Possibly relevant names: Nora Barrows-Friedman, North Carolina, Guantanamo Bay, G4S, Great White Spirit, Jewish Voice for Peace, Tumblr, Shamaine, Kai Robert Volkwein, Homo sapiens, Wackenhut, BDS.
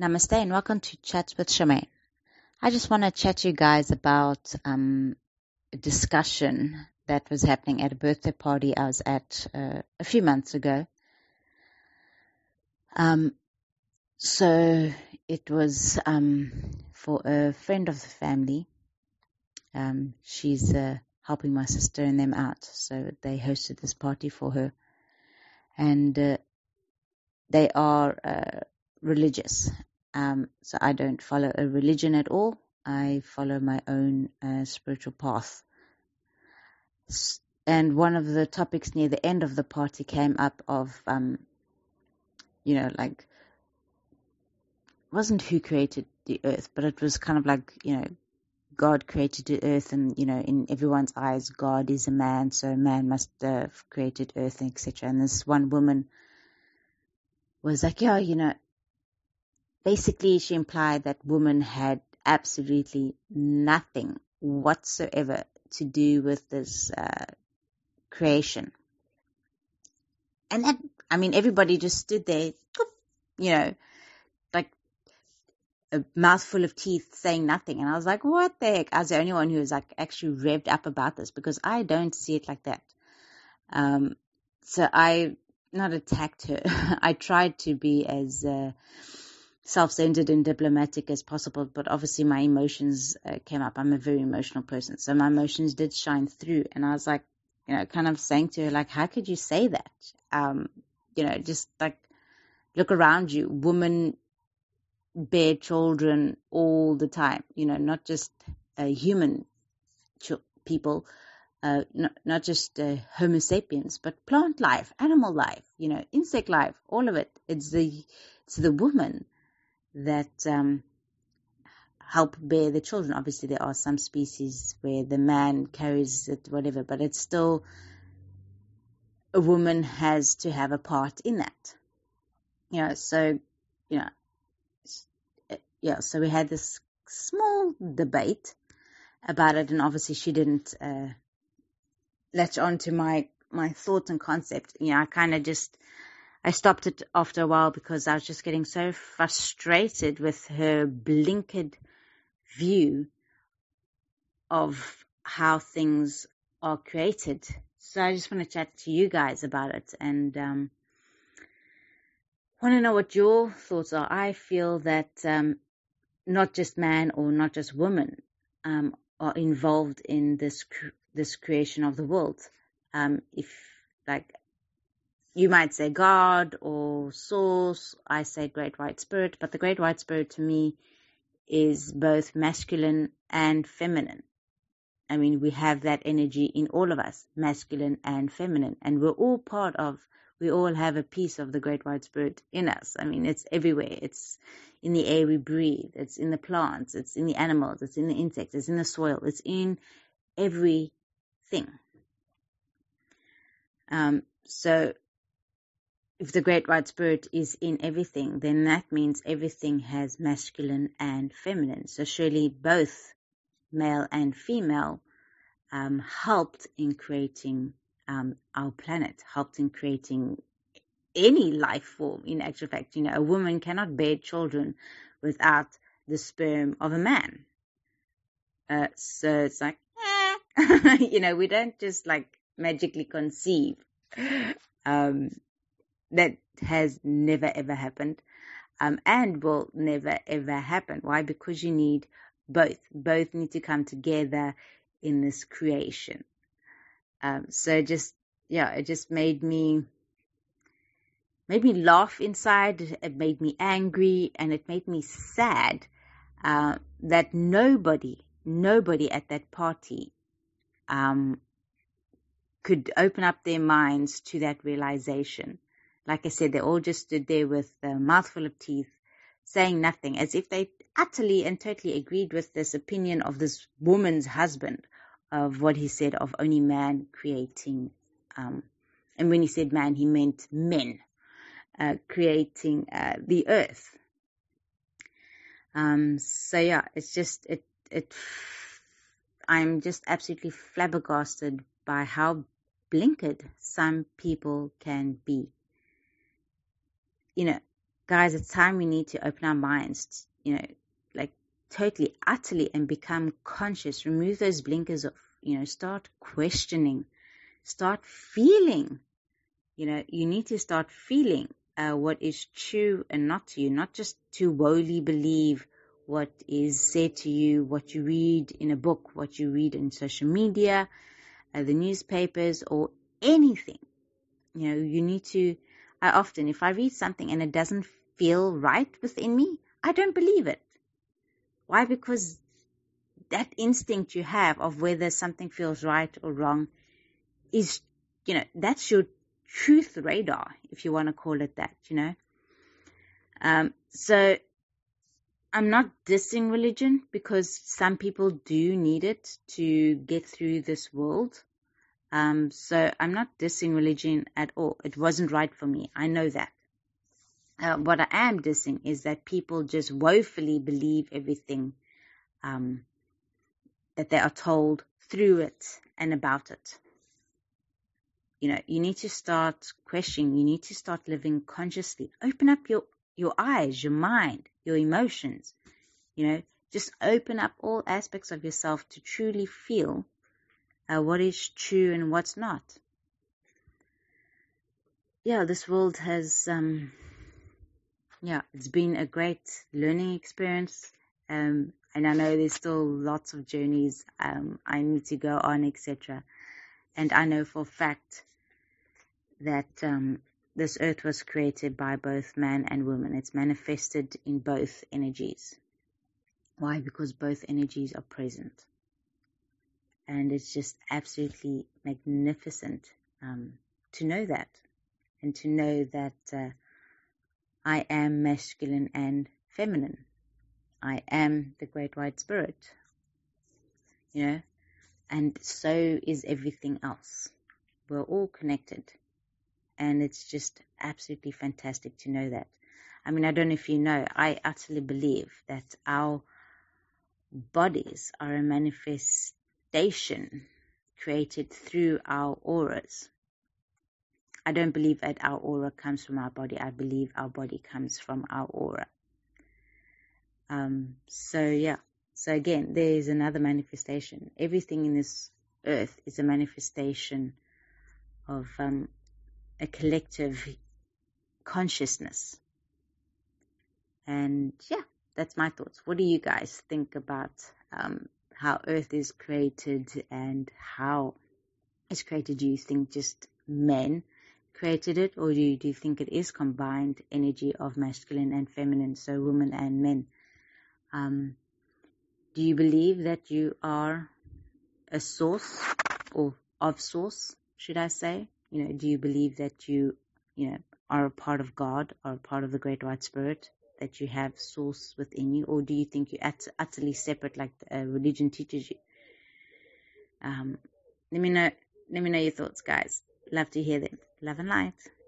Namaste and welcome to Chats with Shamaine. I just want to chat to you guys about a discussion that was happening at a birthday party I was at a few months ago. So it was for a friend of the family. She's helping my sister and them out. So they hosted this party for her. And they are religious. So I don't follow a religion at all. I follow my own spiritual path. And one of the topics near the end of the party came up of, wasn't who created the earth, but it was kind of like, God created the earth and, in everyone's eyes, God is a man, so man must have created earth, etc. And this one woman was like, yeah, basically, she implied that woman had absolutely nothing whatsoever to do with this creation. And that, everybody just stood there, like a mouthful of teeth saying nothing. And I was like, what the heck? I was the only one who was like actually revved up about this because I don't see it like that. So I not attacked her. I tried to be as self-centered and diplomatic as possible, but obviously my emotions came up. I'm a very emotional person, so my emotions did shine through, and I was like, kind of saying to her, like, how could you say that? Just like, look around you, women bear children all the time, not just human people, not just Homo sapiens, but plant life, animal life, insect life, all of it. It's the woman that help bear the children. Obviously, there are some species where the man carries it, whatever, but it's still a woman has to have a part in that. So we had this small debate about it, and obviously she didn't latch on to my thoughts and concept. I kind of just stopped it after a while because I was just getting so frustrated with her blinkered view of how things are created. So I just want to chat to you guys about it and want to know what your thoughts are. I feel that not just man or not just woman are involved in this creation of the world. You might say God or Source. I say Great White Spirit, but the Great White Spirit to me is both masculine and feminine. We have that energy in all of us, masculine and feminine, and we all have a piece of the Great White Spirit in us. It's everywhere. It's in the air we breathe. It's in the plants. It's in the animals. It's in the insects. It's in the soil. It's in everything. So if the Great White Spirit is in everything, then that means everything has masculine and feminine. So surely both male and female helped in creating our planet, helped in creating any life form. In actual fact, a woman cannot bear children without the sperm of a man. So it's like, we don't just like magically conceive. That has never, ever happened and will never, ever happen. Why? Because you need both. Both need to come together in this creation. It just made me laugh inside. It made me angry and it made me sad that nobody at that party could open up their minds to that realization. Like I said, they all just stood there with a mouthful of teeth, saying nothing, as if they utterly and totally agreed with this opinion of this woman's husband, of what he said of only man creating, and when he said man, he meant men, creating the earth. I'm just absolutely flabbergasted by how blinkered some people can be. Guys, it's time we need to open our minds, totally, utterly, and become conscious. Remove those blinkers off, start questioning, start feeling. You need to start feeling what is true and not to you, not just to wholly believe what is said to you, what you read in a book, what you read in social media, the newspapers, or anything. You need to, if I read something and it doesn't feel right within me, I don't believe it. Why? Because that instinct you have of whether something feels right or wrong is, that's your truth radar, if you want to call it that, so I'm not dissing religion, because some people do need it to get through this world. So I'm not dissing religion at all. It wasn't right for me. I know that. What I am dissing is that people just woefully believe everything that they are told through it and about it. You need to start questioning. You need to start living consciously. Open up your eyes, your mind, your emotions. Just open up all aspects of yourself to truly feel what is true and what's not. Yeah, this world has... it's been a great learning experience. And I know there's still lots of journeys I need to go on, etc. And I know for a fact that this earth was created by both man and woman. It's manifested in both energies. Why? Because both energies are present. And it's just absolutely magnificent to know that. And to know that... I am masculine and feminine. I am the Great White Spirit. And so is everything else. We're all connected. And it's just absolutely fantastic to know that. I mean, I don't know if you know, I utterly believe that our bodies are a manifestation created through our auras. I don't believe that our aura comes from our body. I believe our body comes from our aura. So again, there is another manifestation. Everything in this earth is a manifestation of a collective consciousness. And yeah, that's my thoughts. What do you guys think about how earth is created and how it's created? Do you think just men created it, or do you think it is combined energy of masculine and feminine, so women and men? Do you believe that you are a source, or of source, should I say? Do you believe that you are a part of God, or a part of the Great White Spirit, that you have source within you? Or do you think you're utterly separate, like religion teaches you? Let me know your thoughts, guys. Love to hear them. Love and light.